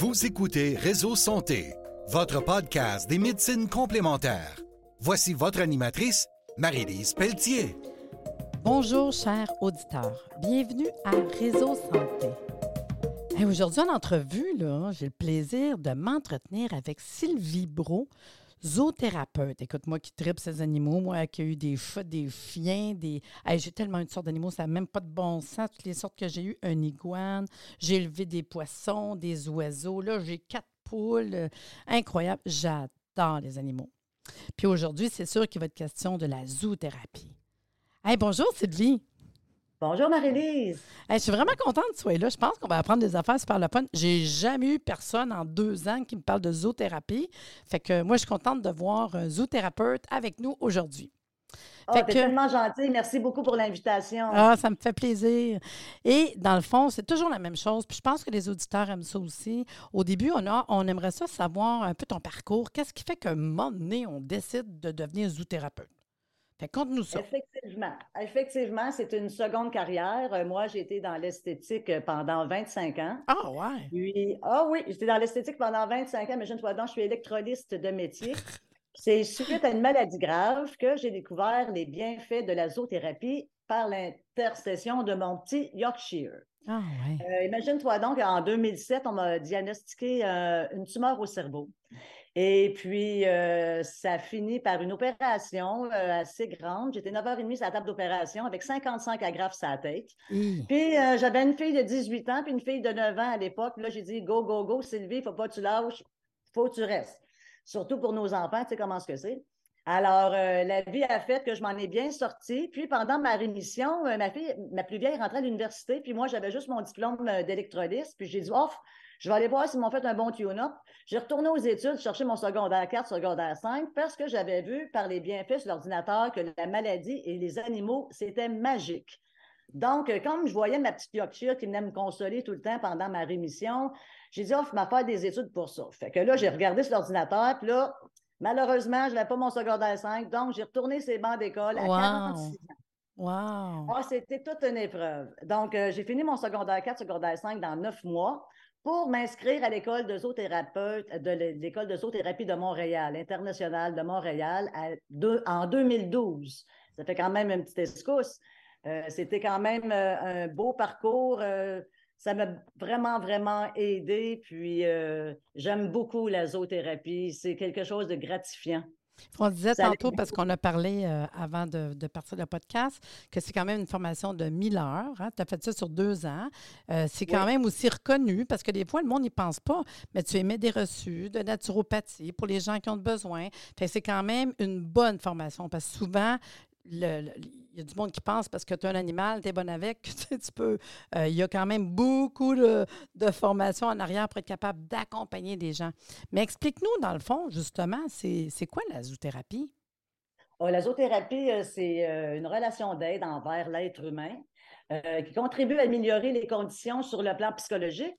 Vous écoutez Réseau Santé, votre podcast des médecines complémentaires. Voici votre animatrice, Marie-Lise Pelletier. Bonjour, chers auditeurs. Bienvenue à Réseau Santé. Et aujourd'hui, en entrevue, j'ai le plaisir de m'entretenir avec Sylvie Brault, zoothérapeute. Écoute, moi qui tripe ces animaux, moi qui ai eu des chats, des chiens, j'ai tellement une sorte d'animaux, ça n'a même pas de bon sens. Toutes les sortes que j'ai eues, un iguane, j'ai élevé des poissons, des oiseaux. Là, j'ai 4 poules. Incroyable. J'adore les animaux. Puis aujourd'hui, c'est sûr qu'il va être question de la zoothérapie. Hey, bonjour Sylvie! Bonjour Marie-Lise! Hey, je suis vraiment contente que tu sois là. Je pense qu'on va apprendre des affaires super le fun. J'ai jamais eu personne en 2 ans qui me parle de zoothérapie. Fait que moi, je suis contente de voir un zoothérapeute avec nous aujourd'hui. T'es tellement gentille. Merci beaucoup pour l'invitation. Ah, ça me fait plaisir. Et dans le fond, c'est toujours la même chose. Puis je pense que les auditeurs aiment ça aussi. Au début, on aimerait ça savoir un peu ton parcours. Qu'est-ce qui fait qu'à un moment donné, on décide de devenir zoothérapeute? Fait conte-nous ça. Effectivement, c'est une seconde carrière. Moi, j'ai été dans l'esthétique pendant 25 ans. Ah ouais? Oui, j'étais dans l'esthétique pendant 25 ans. Imagine-toi donc, je suis électrolyste de métier. C'est suite à une maladie grave que j'ai découvert les bienfaits de la zoothérapie par l'intercession de mon petit Yorkshire. Ah ouais. Imagine-toi donc, en 2007, on m'a diagnostiqué une tumeur au cerveau. Et puis, ça finit par une opération assez grande. J'étais 9h30 sur la table d'opération avec 55 agrafes sur la tête. Mmh. Puis, j'avais une fille de 18 ans puis une fille de 9 ans à l'époque. Là, j'ai dit, go, Sylvie, il ne faut pas que tu lâches, il faut que tu restes. Surtout pour nos enfants, tu sais comment c'est. Alors, la vie a fait que je m'en ai bien sortie. Puis, pendant ma rémission, ma plus vieille rentrait à l'université. Puis moi, j'avais juste mon diplôme d'électrolyste. Puis, j'ai dit, je vais aller voir s'ils m'ont fait un bon tune-up. J'ai retourné aux études, chercher mon secondaire 4, secondaire 5, parce que j'avais vu par les bienfaits sur l'ordinateur que la maladie et les animaux, c'était magique. Donc, comme je voyais ma petite Yorkshire qui venait me consoler tout le temps pendant ma rémission, j'ai dit, je vais faire des études pour ça. Fait que là, j'ai regardé sur l'ordinateur, puis là, malheureusement, je n'avais pas mon secondaire 5, donc j'ai retourné ces bancs d'école à 46 ans. Wow! Ah, c'était toute une épreuve. Donc, j'ai fini mon secondaire 4, secondaire 5 dans 9 mois. Pour m'inscrire à l'école de zoothérapeute de l'école de zoothérapie de Montréal, internationale de Montréal, en 2012. Ça fait quand même une petite escousse. C'était quand même un beau parcours. Ça m'a vraiment, vraiment aidée. Puis, j'aime beaucoup la zoothérapie. C'est quelque chose de gratifiant. On disait tantôt, parce qu'on a parlé avant de partir le podcast, que c'est quand même une formation de 1000 heures. Hein? Tu as fait ça sur 2 ans. C'est quand même aussi reconnu, parce que des fois, le monde n'y pense pas. Mais tu émets des reçus de naturopathie pour les gens qui ont besoin. Fait que c'est quand même une bonne formation, parce que souvent, il y a du monde qui pense parce que tu es un animal, tu es bon avec, tu peux. Il y a quand même beaucoup de formations en arrière pour être capable d'accompagner des gens. Mais explique-nous, dans le fond, justement, c'est quoi la zoothérapie? Oh, la zoothérapie, c'est une relation d'aide envers l'être humain qui contribue à améliorer les conditions sur le plan psychologique,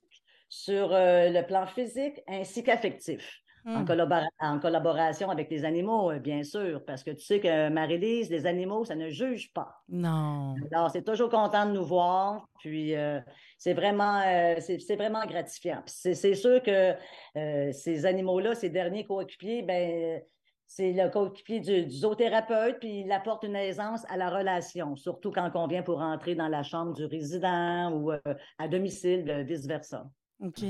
sur le plan physique ainsi qu'affectif. En collaboration avec les animaux, bien sûr, parce que tu sais que, Marie-Lise, les animaux, ça ne juge pas. Non. Alors, c'est toujours content de nous voir, puis c'est vraiment gratifiant. Puis c'est sûr que ces animaux-là, ces derniers coéquipiers, c'est le coéquipier du zoothérapeute, puis il apporte une aisance à la relation, surtout quand on vient pour entrer dans la chambre du résident ou à domicile, vice-versa. OK.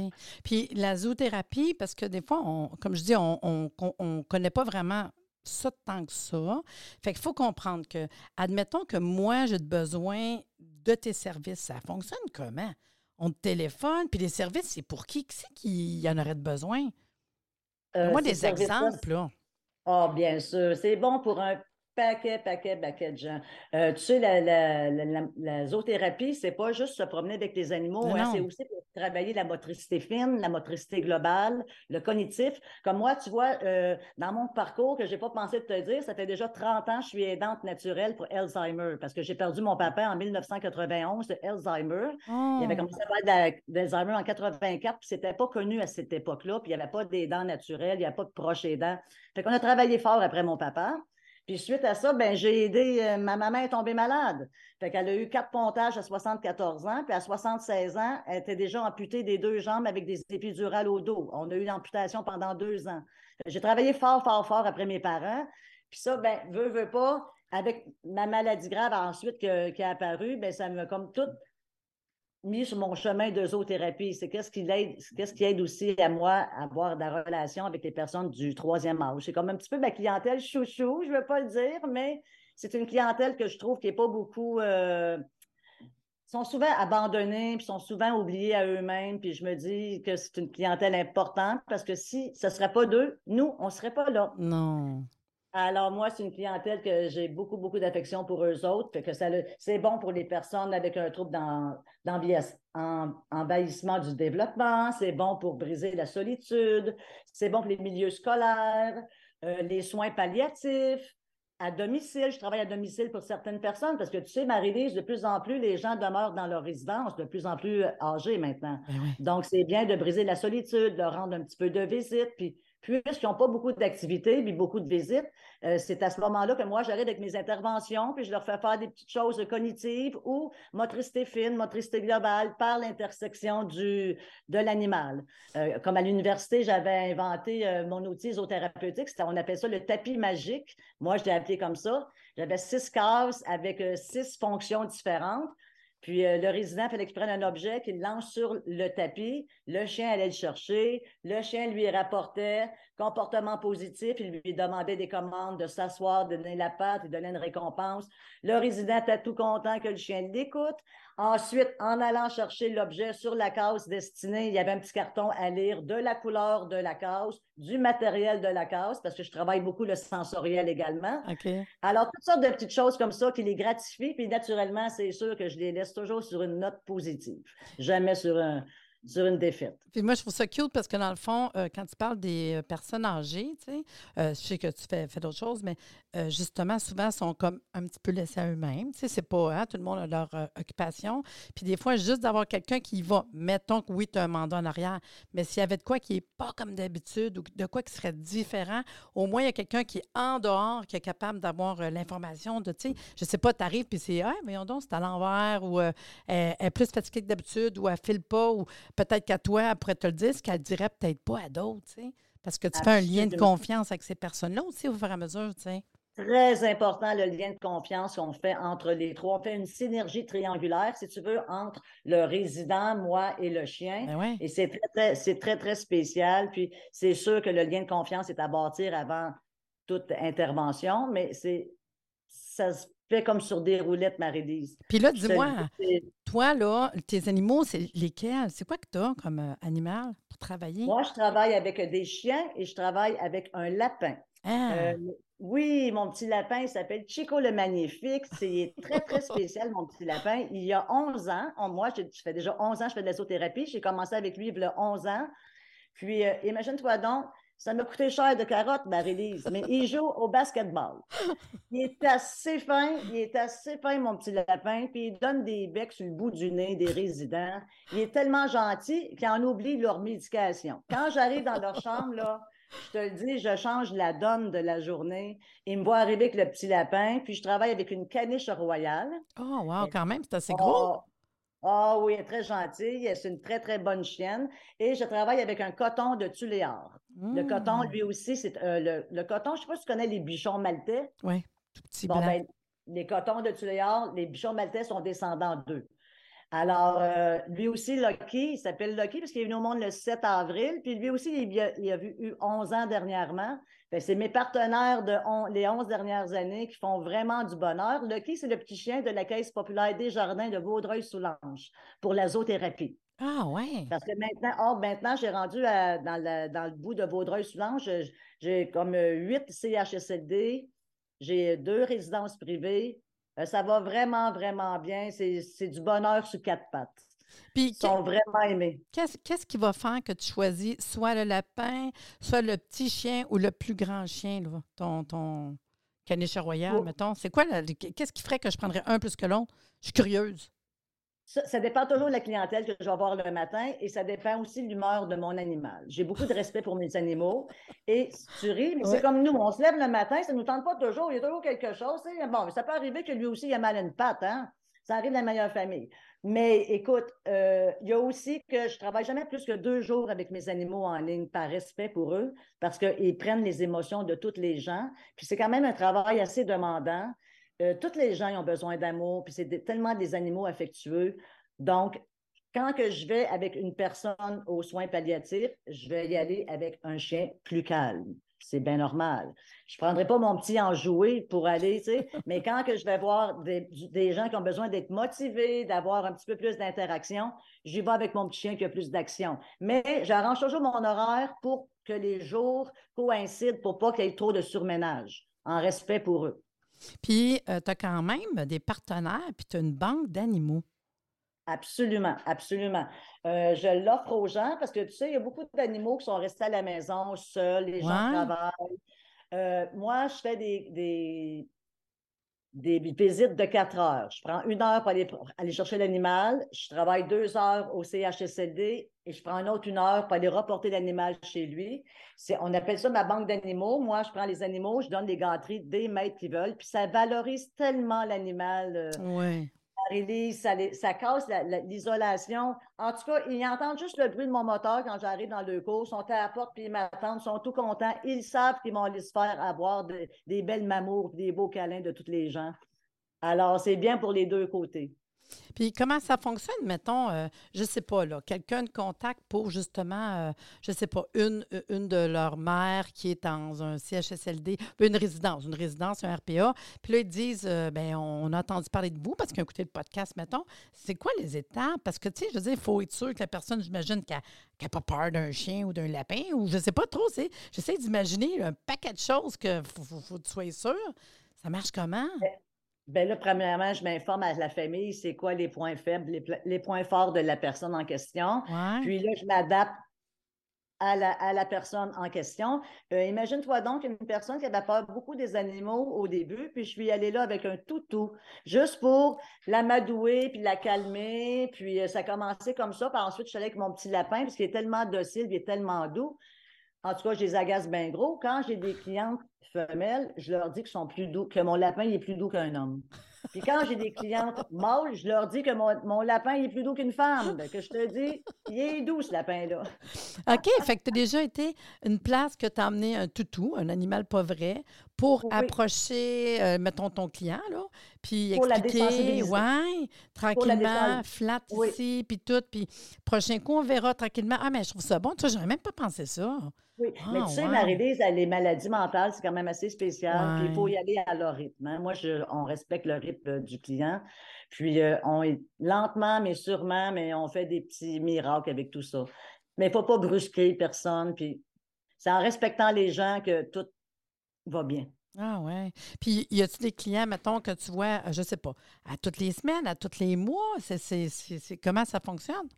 Puis la zoothérapie, parce que des fois, comme je dis, on connaît pas vraiment ça tant que ça. Fait qu'il faut comprendre que, admettons que moi, j'ai besoin de tes services. Ça fonctionne comment? On te téléphone, puis les services, c'est pour qui? Qui c'est qui y en aurait de besoin? Moi, des exemples, là. Ah, bien sûr. C'est bon pour un paquet de gens. Tu sais, la zoothérapie, c'est pas juste se promener avec les animaux, c'est aussi travailler la motricité fine, la motricité globale, le cognitif. Comme moi, tu vois, dans mon parcours, que j'ai pas pensé de te dire, ça fait déjà 30 ans que je suis aidante naturelle pour Alzheimer, parce que j'ai perdu mon papa en 1991 de Alzheimer. Oh. Il avait commencé à faire d'Alzheimer en 84, puis c'était pas connu à cette époque-là, puis il n'y avait pas d'aidant naturel, il n'y avait pas de proche aidant. Fait qu'on a travaillé fort après mon papa. Puis suite à ça, ben, j'ai aidé, ma maman est tombée malade. Fait qu'elle a eu 4 pontages à 74 ans, puis à 76 ans, elle était déjà amputée des 2 jambes avec des épidurales au dos. On a eu l'amputation pendant 2 ans. J'ai travaillé fort, fort, fort après mes parents. Puis ça, ben, veux, veux pas, avec ma maladie grave ensuite qui est apparue, ben, ça m'a comme tout mis sur mon chemin de zoothérapie. C'est qu'est-ce qui aide aussi à moi à avoir de la relation avec les personnes du 3e âge. C'est comme un petit peu ma clientèle chouchou, je ne veux pas le dire, mais c'est une clientèle que je trouve qui n'est pas beaucoup... sont souvent abandonnés, puis sont souvent oubliés à eux-mêmes, puis je me dis que c'est une clientèle importante, parce que si ce ne serait pas d'eux, nous, on ne serait pas là. Non. Alors moi, c'est une clientèle que j'ai beaucoup, beaucoup d'affection pour eux autres, puis que c'est bon pour les personnes avec un trouble d'envahissement du développement, c'est bon pour briser la solitude, c'est bon pour les milieux scolaires, les soins palliatifs, à domicile. Je travaille à domicile pour certaines personnes parce que, tu sais, Marie-Lise, de plus en plus, les gens demeurent dans leur résidence, de plus en plus âgés maintenant. Oui. Donc, c'est bien de briser la solitude, de rendre un petit peu de visite, puis puisqu'ils n'ont pas beaucoup d'activités, puis beaucoup de visites, c'est à ce moment-là que moi, j'arrive avec mes interventions, puis je leur fais faire des petites choses cognitives ou motricité fine, motricité globale, par l'intersection de l'animal. Comme à l'université, j'avais inventé mon outil zoothérapeutique, on appelle ça le tapis magique. Moi, je l'ai appelé comme ça. J'avais 6 cases avec 6 fonctions différentes. Puis le résident, fallait qu'il prenne un objet, qu'il lance sur le tapis, le chien allait le chercher, le chien lui rapportait comportement positif, il lui demandait des commandes de s'asseoir, de donner la patte, de donner une récompense. Le résident était tout content que le chien l'écoute. Ensuite, en allant chercher l'objet sur la case destinée, il y avait un petit carton à lire de la couleur de la case, du matériel de la case, parce que je travaille beaucoup le sensoriel également. Okay. Alors, toutes sortes de petites choses comme ça qui les gratifient, puis naturellement, c'est sûr que je les laisse toujours sur une note positive, jamais sur une défaite. Puis moi, je trouve ça cute parce que dans le fond, quand tu parles des personnes âgées, tu sais, je sais que tu fais d'autres choses, mais justement, souvent, sont comme un petit peu laissés à eux-mêmes. Tu sais, c'est pas, hein, tout le monde a leur occupation. Puis des fois, juste d'avoir quelqu'un qui va, mettons que oui, tu as un mandat en arrière, mais s'il y avait de quoi qui n'est pas comme d'habitude ou de quoi qui serait différent, au moins, il y a quelqu'un qui est en dehors, qui est capable d'avoir l'information de, tu sais, je sais pas, t'arrives, puis c'est, hey, voyons donc, c'est à l'envers, ou elle est plus fatiguée que d'habitude, ou elle file pas, ou peut-être qu'à toi, elle pourrait te le dire, ce qu'elle dirait peut-être pas à d'autres, tu sais, parce que tu fais un lien de confiance avec ces personnes-là aussi au fur et à mesure, tu sais. Très important, le lien de confiance qu'on fait entre les trois. On fait une synergie triangulaire, si tu veux, entre le résident, moi et le chien. Ben ouais. Et c'est très, très spécial. Puis c'est sûr que le lien de confiance est à bâtir avant toute intervention, mais ça se fait comme sur des roulettes, Marie-Lise. Puis là, dis-moi, toi, là, tes animaux, c'est lesquels? C'est quoi que tu as comme animal pour travailler? Moi, je travaille avec des chiens et je travaille avec un lapin. Ah. Oui, mon petit lapin, il s'appelle Chico le Magnifique. Il est très, très spécial, mon petit lapin. Il y a 11 ans, moi, je fais déjà 11 ans, je fais de la zoothérapie. J'ai commencé avec lui il y a 11 ans. Puis, imagine-toi donc, ça m'a coûté cher de carottes, Marie-Lise, mais il joue au basketball. Il est assez fin, mon petit lapin, puis il donne des becs sur le bout du nez des résidents. Il est tellement gentil qu'il en oublie leur médication. Quand j'arrive dans leur chambre, là, je te le dis, je change la donne de la journée. Il me voit arriver avec le petit lapin, puis je travaille avec une caniche royale. Oh, wow, quand même, c'est assez gros. Oh oui, elle est très gentille, c'est une très, très bonne chienne. Et je travaille avec un coton de Tuléar. Mmh. Le coton, lui aussi, c'est le coton, je ne sais pas si tu connais les bichons maltais. Oui, tout petit blanc. Ben, les cotons de Tuléar, les bichons maltais sont descendants d'eux. Alors, lui aussi, Lucky, il s'appelle Lucky parce qu'il est venu au monde le 7 avril. Puis lui aussi, il a eu 11 ans dernièrement. Bien, c'est mes partenaires les 11 dernières années qui font vraiment du bonheur. Lucky, c'est le petit chien de la Caisse populaire des Jardins de Vaudreuil-Soulanges pour la zoothérapie. Ah oui! Parce que maintenant, j'ai rendu dans le bout de Vaudreuil-Soulanges, j'ai comme 8 CHSLD, j'ai 2 résidences privées. Ça va vraiment, vraiment bien. C'est du bonheur sur 4 pattes. Ils sont vraiment aimés. Qu'est-ce qui va faire que tu choisis soit le lapin, soit le petit chien ou le plus grand chien, là, ton caniche royal, mettons? C'est quoi? Qu'est-ce qui ferait que je prendrais un plus que l'autre? Je suis curieuse. Ça dépend toujours de la clientèle que je vais avoir le matin et ça dépend aussi de l'humeur de mon animal. J'ai beaucoup de respect pour mes animaux et tu ris, mais c'est comme nous, on se lève le matin, ça ne nous tente pas toujours, il y a toujours quelque chose. Bon, ça peut arriver que lui aussi, il a mal à une patte, hein? Ça arrive de la meilleure famille. Mais écoute, il y a aussi que je ne travaille jamais plus que 2 jours avec mes animaux en ligne par respect pour eux parce qu'ils prennent les émotions de toutes les gens. Puis c'est quand même un travail assez demandant. Toutes les gens ils ont besoin d'amour, puis c'est tellement des animaux affectueux. Donc, quand que je vais avec une personne aux soins palliatifs, je vais y aller avec un chien plus calme. C'est bien normal. Je ne prendrai pas mon petit enjoué pour aller, tu sais, mais quand que je vais voir des gens qui ont besoin d'être motivés, d'avoir un petit peu plus d'interaction, j'y vais avec mon petit chien qui a plus d'action. Mais j'arrange toujours mon horaire pour que les jours coïncident pour pas qu'il y ait trop de surménage, en respect pour eux. Puis, tu as quand même des partenaires, puis tu as une banque d'animaux. Absolument, absolument. Je l'offre aux gens parce que, tu sais, il y a beaucoup d'animaux qui sont restés à la maison, seuls, les gens travaillent. Moi, je fais des visites de 4 heures. Je prends 1 heure pour aller chercher l'animal, je travaille 2 heures au CHSLD et je prends une autre 1 heure pour aller reporter l'animal chez lui. On appelle ça ma banque d'animaux. Moi, je prends les animaux, je donne des gâteries des maîtres qui veulent, puis ça valorise tellement l'animal. Oui. Ça casse l'isolation. En tout cas, ils entendent juste le bruit de mon moteur quand j'arrive dans le cours. Ils sont à la porte, puis ils m'attendent, ils sont tout contents. Ils savent qu'ils vont aller se faire avoir des belles mamours, des beaux câlins de toutes les gens. Alors, c'est bien pour les deux côtés. Puis comment ça fonctionne, mettons, je ne sais pas, là, quelqu'un de contact pour justement, je ne sais pas, une de leurs mères qui est dans un CHSLD, une résidence, un RPA, puis là, ils disent, bien, on a entendu parler de vous parce qu'ils ont écouté le podcast, mettons. C'est quoi les étapes? Parce que, tu sais, je veux dire, il faut être sûr que la personne, j'imagine, qu'elle n'a pas peur d'un chien ou d'un lapin, ou je ne sais pas trop, j'essaie d'imaginer un paquet de choses que faut que tu sois sûr. Ça marche comment? Bien là, premièrement, je m'informe à la famille, c'est quoi les points faibles, les points forts de la personne en question. Ouais. Puis là, je m'adapte à la personne en question. Imagine-toi donc une personne qui avait peur beaucoup des animaux au début, puis je suis allée là avec un toutou, juste pour l'amadouer, puis la calmer. Puis ça a commencé comme ça. Puis ensuite, je suis allée avec mon petit lapin, parce qu'il est tellement docile, il est tellement doux. En tout cas, je les agace bien gros. Quand j'ai des clientes femelles, je leur dis qu'ils sont plus doux, que mon lapin il est plus doux qu'un homme. Puis quand j'ai des clientes mâles, je leur dis que mon lapin il est plus doux qu'une femme. Que je te dis, il est doux ce lapin-là. OK, fait que tu as déjà été une place que tu as emmené un toutou, un animal pas vrai, pour approcher, mettons, ton client, là, puis pour expliquer, tranquillement, flatte ici, puis tout, puis prochain coup, on verra tranquillement. Ah, mais je trouve ça bon. Tu vois, j'aurais même pas pensé ça. Oui, mais tu sais, Marie-Lise, les maladies mentales, c'est quand même assez spécial. Puis il faut y aller à leur rythme. Hein. Moi, on respecte le rythme du client. Puis on est lentement, mais sûrement, mais on fait des petits miracles avec tout ça. Mais il ne faut pas brusquer personne. Puis c'est en respectant les gens que tout va bien. Ah oui. Puis, y a-tu des clients, mettons, que tu vois, je ne sais pas, à toutes les semaines, à tous les mois? Comment ça fonctionne?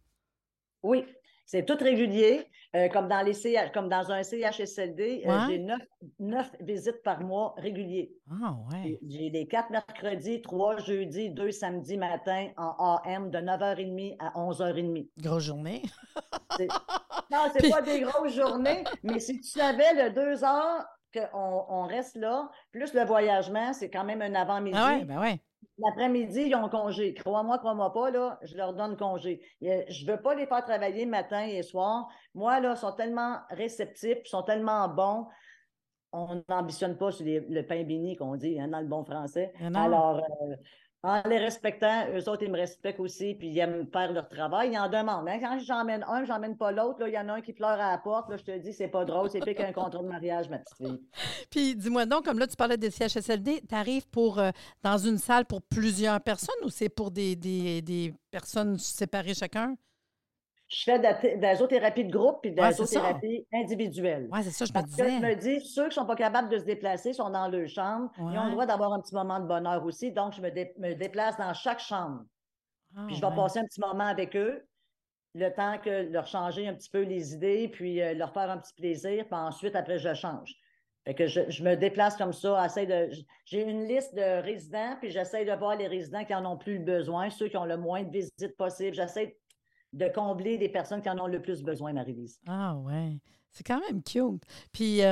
Oui. C'est tout régulier, comme dans un CHSLD. J'ai 9 visites par mois réguliers. Ah ouais. J'ai les 4 mercredis, 3 jeudis, 2 samedis matin en AM de 9h30 à 11h30. Grosse journée. Non, c'est pas des grosses journées, mais si tu savais le 2 heures qu'on reste là, plus le voyagement, c'est quand même un avant-midi. Ah ouais, ben ouais. L'après-midi, ils ont congé. Crois-moi pas, là, je leur donne congé. Je veux pas les faire travailler matin et soir. Moi, là, ils sont tellement réceptifs, ils sont tellement bons. On n'ambitionne pas sur le pain béni qu'on dit, hein, dans le bon français. Ah non. Alors, en les respectant, eux autres, ils me respectent aussi, puis ils aiment faire leur travail. Ils en demandent. Hein. Quand j'emmène un, j'emmène pas l'autre. Là, il y en a un qui pleure à la porte. Là, je te dis, c'est pas drôle. C'est pire qu'un contrat de mariage, ma petite fille. Puis, dis-moi donc, comme là, tu parlais des CHSLD, tu arrives dans une salle pour plusieurs personnes ou c'est pour des personnes séparées chacun? Je fais de la zoothérapie de groupe puis de la zoothérapie individuelle. Oui, c'est ça, je me disais. Parce que je me dis, ceux qui ne sont pas capables de se déplacer sont dans leur chambre. Ouais. Ils ont le droit d'avoir un petit moment de bonheur aussi. Donc, je me déplace dans chaque chambre. Ah, puis, je vais passer un petit moment avec eux, le temps que leur changer un petit peu les idées, puis leur faire un petit plaisir. Puis ensuite, après, je change. Fait que je me déplace comme ça, j'ai une liste de résidents, puis j'essaie de voir les résidents qui en ont plus besoin, ceux qui ont le moins de visites possible. J'essaie de combler des personnes qui en ont le plus besoin, Marie-Lise. Ah ouais, c'est quand même cute. Puis,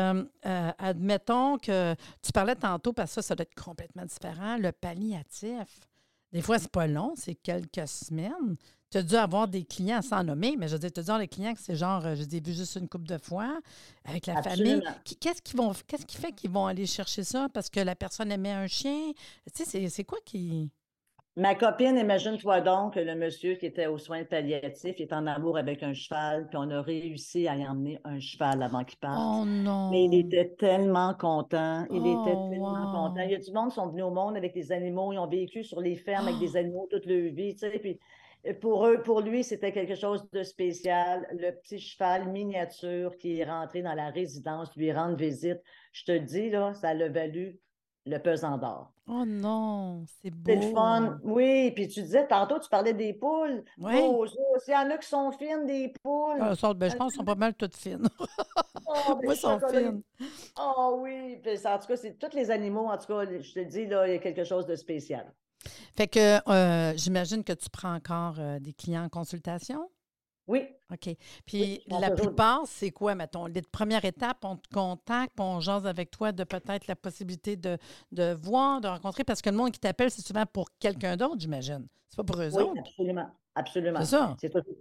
admettons que tu parlais tantôt, parce que ça doit être complètement différent, le palliatif. Des fois, c'est pas long, c'est quelques semaines. Tu as dû avoir des clients, sans nommer, mais je veux dire, tu as dû avoir des clients que c'est genre, je les ai vus juste une couple de fois, avec la Absolument. Famille. Qu'est-ce qui fait qu'ils vont aller chercher ça? Parce que la personne aimait un chien? Tu sais, c'est quoi qui... Ma copine, imagine-toi donc que le monsieur qui était aux soins palliatifs est en amour avec un cheval, puis on a réussi à y emmener un cheval avant qu'il parte. Oh non! Mais il était tellement content. Il était tellement content. Il y a du monde qui sont venus au monde avec des animaux. Ils ont vécu sur les fermes avec des animaux toute leur vie. Tu sais, puis pour eux, pour lui, c'était quelque chose de spécial. Le petit cheval miniature qui est rentré dans la résidence, lui rendre visite. Je te dis, là, ça l'a valu le pesant d'or. Oh non, c'est beau. C'est le fun. Oui, puis tu disais, tantôt, tu parlais des poules. Oui. Oh, il y en a qui sont fines, des poules. Je pense qu'elles sont pas mal toutes fines. Moi, elles sont fines. Ah oui, puis en tout cas, c'est tous les animaux, en tout cas, je te dis, là, il y a quelque chose de spécial. Fait que j'imagine que tu prends encore des clients en consultation? Oui. OK. Puis oui, la plupart, c'est quoi, mettons? Les premières étapes, on te contacte, on jase avec toi de peut-être la possibilité de voir, de rencontrer, parce que le monde qui t'appelle, c'est souvent pour quelqu'un d'autre, j'imagine. C'est pas pour eux autres. Oui, absolument. Absolument. C'est ça.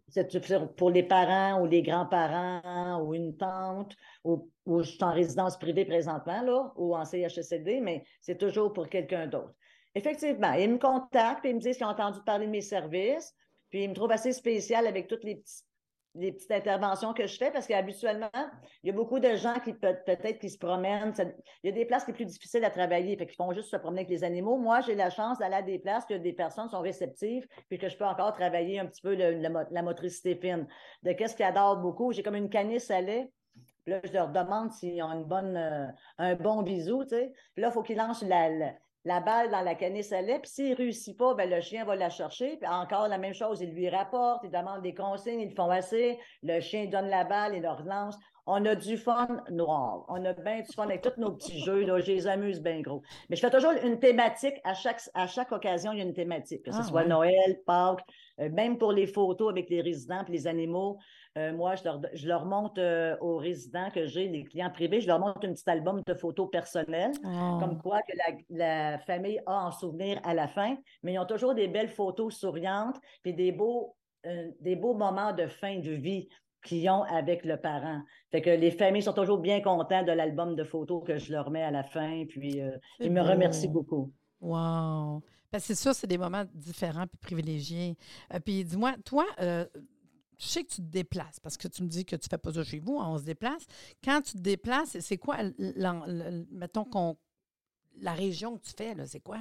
C'est pour les parents ou les grands-parents ou une tante ou je suis en résidence privée présentement, là, ou en CHSLD, mais c'est toujours pour quelqu'un d'autre. Effectivement, ils me contactent, puis ils me disent qu'ils ont entendu parler de mes services. Puis, il me trouve assez spécial avec toutes les petites interventions que je fais parce qu'habituellement, il y a beaucoup de gens qui peut-être qui se promènent. Il y a des places qui sont plus difficiles à travailler, fait qu'ils font juste se promener avec les animaux. Moi, j'ai la chance d'aller à des places que des personnes sont réceptives puis que je peux encore travailler un petit peu la motricité fine. De qu'est-ce qu'ils adorent beaucoup? J'ai comme une canisse à lait. Puis là, je leur demande s'ils ont un bon bisou, tu sais. Puis là, il faut qu'ils lancent la balle dans la canisse à lait, puis s'il ne réussit pas, ben le chien va la chercher, puis encore la même chose, il lui rapporte, il demande des consignes, ils le font assez, le chien donne la balle, il leur relance. On a du fun noir, on a bien du fun avec tous nos petits jeux, là, je les amuse bien gros. Mais je fais toujours une thématique, à chaque occasion, il y a une thématique, que ce soit Noël, Pâques, même pour les photos avec les résidents et les animaux. Moi, je leur montre aux résidents que j'ai, les clients privés, je leur montre un petit album de photos personnelles, comme quoi que la famille a en souvenir à la fin, mais ils ont toujours des belles photos souriantes puis des beaux moments de fin de vie qu'ils ont avec le parent. Fait que les familles sont toujours bien contentes de l'album de photos que je leur mets à la fin, puis ils me remercient beaucoup. Wow! Parce que c'est sûr, c'est des moments différents puis privilégiés. Puis dis-moi, toi... je sais que tu te déplaces, parce que tu me dis que tu ne fais pas ça chez vous, on se déplace. Quand tu te déplaces, c'est quoi, mettons, la région que tu fais, là, c'est quoi?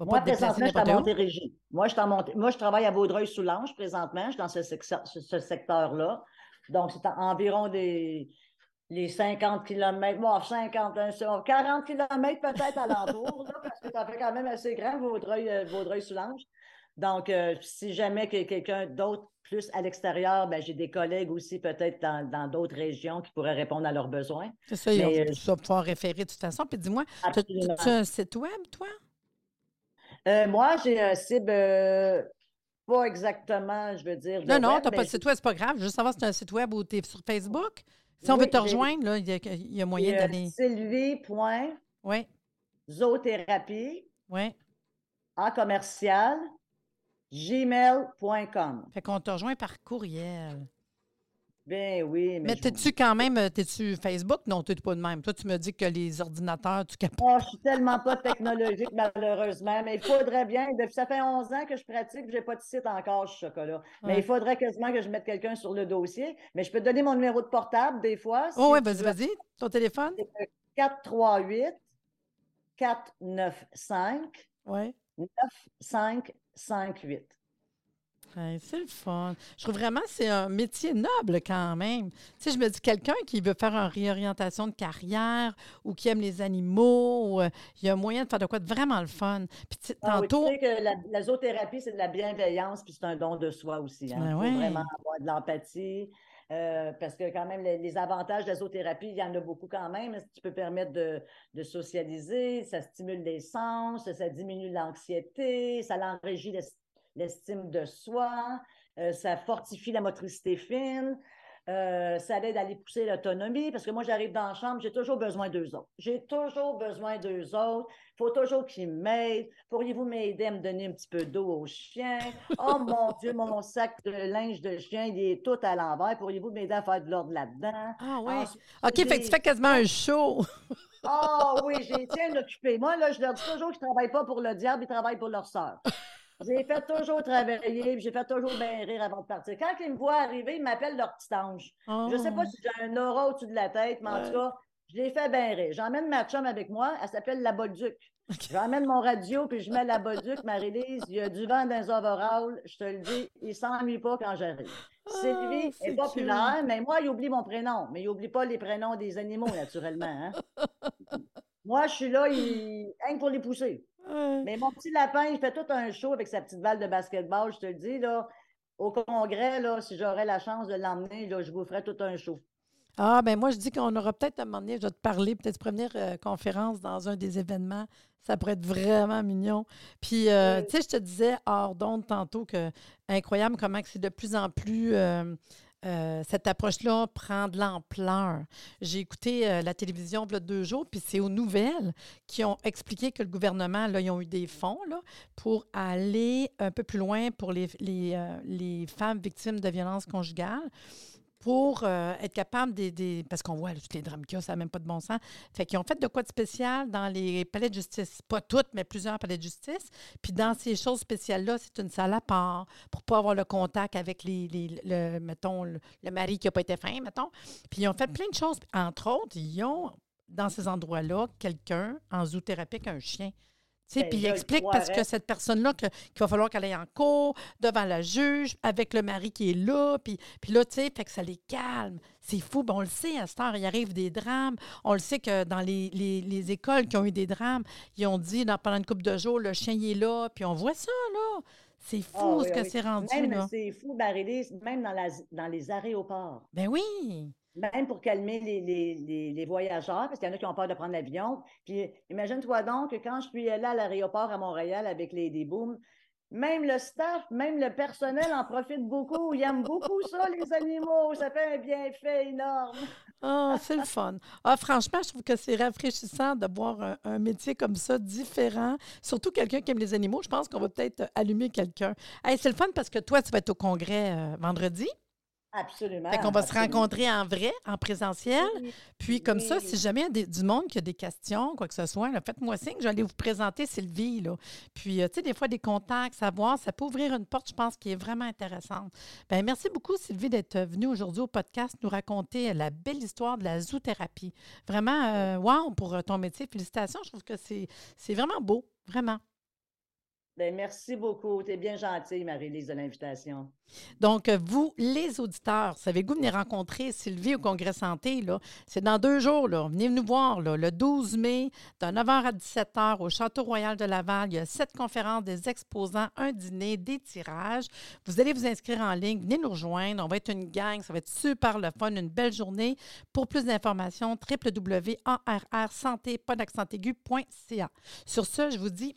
Moi, présentement, je suis à Montérégie. Moi, je travaille à Vaudreuil-Soulanges, présentement. Je suis dans ce secteur-là. Donc, c'est environ les 50 km, moi, 40 km peut-être à l'entour, là, parce que ça fait quand même assez grand, Vaudreuil-Soulanges. Donc, si jamais que quelqu'un d'autre plus à l'extérieur, ben, j'ai des collègues aussi peut-être dans d'autres régions qui pourraient répondre à leurs besoins. C'est ça, tu vas pouvoir référer de toute façon. Puis dis-moi, tu as un site web, toi? Moi, j'ai un site, pas exactement, je veux dire. Non, tu n'as pas de site web, c'est pas grave. Je veux savoir si tu as un site web ou tu es sur Facebook. Si on veut te rejoindre, là, il y a moyen d'aller. Sylvie.zoothérapie en commercial. gmail.com. Fait qu'on te rejoint par courriel. Ben oui. Mais t'es-tu quand même, t'es-tu Facebook? Non, t'es pas de même. Toi, tu me dis que les ordinateurs, tu capotes. Oh, je suis tellement pas technologique, malheureusement, mais il faudrait bien. Depuis, ça fait 11 ans que je pratique, j'ai pas de site encore, ce chocolat. Mais il faudrait quasiment que je mette quelqu'un sur le dossier. Mais je peux te donner mon numéro de portable, des fois. Si vas-y. Ton téléphone? C'est 438-495. 9558. Ouais, c'est le fun. Je trouve vraiment que c'est un métier noble quand même. Tu sais, je me dis, quelqu'un qui veut faire une réorientation de carrière ou qui aime les animaux, il y a moyen de faire de quoi de vraiment le fun. Puis tantôt... oui, tu sais que la zoothérapie, c'est de la bienveillance puis c'est un don de soi aussi. Il faut vraiment avoir de l'empathie. parce que quand même, les avantages de la zoothérapie, il y en a beaucoup quand même. Tu peux permettre de socialiser, ça stimule les sens, ça diminue l'anxiété, ça l'enrichit l'estime de soi, ça fortifie la motricité fine. Ça aide à aller pousser l'autonomie, parce que moi, j'arrive dans la chambre, j'ai toujours besoin d'eux autres. Il faut toujours qu'ils m'aident. Pourriez-vous m'aider à me donner un petit peu d'eau au chien? Oh mon Dieu, mon sac de linge de chien, il est tout à l'envers. Pourriez-vous m'aider à faire de l'ordre là-dedans? Ah oui. OK, fait que tu fais quasiment un show. Ah oh, oui, j'ai été bien occupée. Moi, là, je leur dis toujours que je ne travaille pas pour le diable, ils travaillent pour leur sœur. J'ai fait toujours travailler, puis j'ai fait toujours bien rire avant de partir. Quand ils me voient arriver, ils m'appellent leur petit ange. Oh. Je ne sais pas si j'ai un aura au-dessus de la tête, mais en tout cas, je les fais bien rire. J'emmène ma chum avec moi, elle s'appelle la Bolduc. Okay. J'emmène mon radio, puis je mets la Bolduc, Marie-Lise, il y a du vent dans les overalls, je te le dis, il ne s'ennuie pas quand j'arrive. Sylvie est populaire, cool. Mais moi, il oublie mon prénom, mais il n'oublie pas les prénoms des animaux, naturellement. Hein? Moi, je suis là, rien que pour les pousser. Mais mon petit lapin, il fait tout un show avec sa petite balle de basketball, je te le dis, là, au congrès, là, si j'aurais la chance de l'emmener, là, je vous ferais tout un show. Ah, ben moi, je dis qu'on aura peut-être à un moment donné, je vais te parler, peut-être première conférence dans un des événements. Ça pourrait être vraiment mignon. Puis, oui. Tu sais, je te disais hors d'onde tantôt que incroyable comment c'est de plus en plus... cette approche-là prend de l'ampleur. J'ai écouté la télévision il y a 2 jours, puis c'est aux nouvelles qui ont expliqué que le gouvernement, là, ils ont eu des fonds là, pour aller un peu plus loin pour les femmes victimes de violences conjugales, pour être capable des... Parce qu'on voit là, tous les drames qu'il y a, ça n'a même pas de bon sens. Fait qu'ils ont fait de quoi de spécial dans les palais de justice. Pas toutes, mais plusieurs palais de justice. Puis dans ces choses spéciales-là, c'est une salle à part pour ne pas avoir le contact avec le mari qui n'a pas été fin, mettons. Puis ils ont fait plein de choses. Entre autres, ils ont, dans ces endroits-là, quelqu'un en zoothérapie avec un chien. Puis il explique parce que cette personne-là, qu'il va falloir qu'elle aille en cours, devant la juge, avec le mari qui est là, puis là, tu sais, fait que ça les calme. C'est fou. Ben, on le sait, à cette heure, il arrive des drames. On le sait que dans les écoles qui ont eu des drames, ils ont dit, pendant une couple de jours, le chien, il est là, puis on voit ça, là. C'est fou c'est rendu, même, là. C'est fou, Marie-Lise, même dans les aéroports. Ben oui! Même pour calmer les voyageurs, parce qu'il y en a qui ont peur de prendre l'avion. Puis imagine-toi donc que quand je suis allée à l'aéroport à Montréal avec les déboums, même le staff, même le personnel en profite beaucoup. Ils aiment beaucoup ça, les animaux. Ça fait un bienfait énorme. Ah, c'est le fun. Ah, franchement, je trouve que c'est rafraîchissant de voir un métier comme ça, différent. Surtout quelqu'un qui aime les animaux. Je pense qu'on va peut-être allumer quelqu'un. Hey, c'est le fun parce que toi, tu vas être au congrès vendredi. Absolument. Fait qu'on va se rencontrer en vrai, en présentiel. Oui, puis comme ça, si jamais il y a du monde qui a des questions, quoi que ce soit, là, faites-moi signe, je vais aller vous présenter Sylvie. Là. Puis, tu sais, des fois, des contacts, savoir, ça peut ouvrir une porte, je pense, qui est vraiment intéressante. Bien, merci beaucoup, Sylvie, d'être venue aujourd'hui au podcast nous raconter la belle histoire de la zoothérapie. Vraiment, wow, pour ton métier. Félicitations, je trouve que c'est vraiment beau, vraiment. Bien, merci beaucoup. Tu es bien gentille, Marie-Lise, de l'invitation. Donc, vous, les auditeurs, savez-vous venir rencontrer Sylvie au Congrès Santé? Là? C'est dans 2 jours. Là. Venez nous voir là, le 12 mai, de 9h à 17h, au Château-Royal de Laval. Il y a 7 conférences, des exposants, un dîner, des tirages. Vous allez vous inscrire en ligne. Venez nous rejoindre. On va être une gang. Ça va être super le fun. Une belle journée. Pour plus d'informations, www.arrsanté.ca. Sur ce, je vous dis...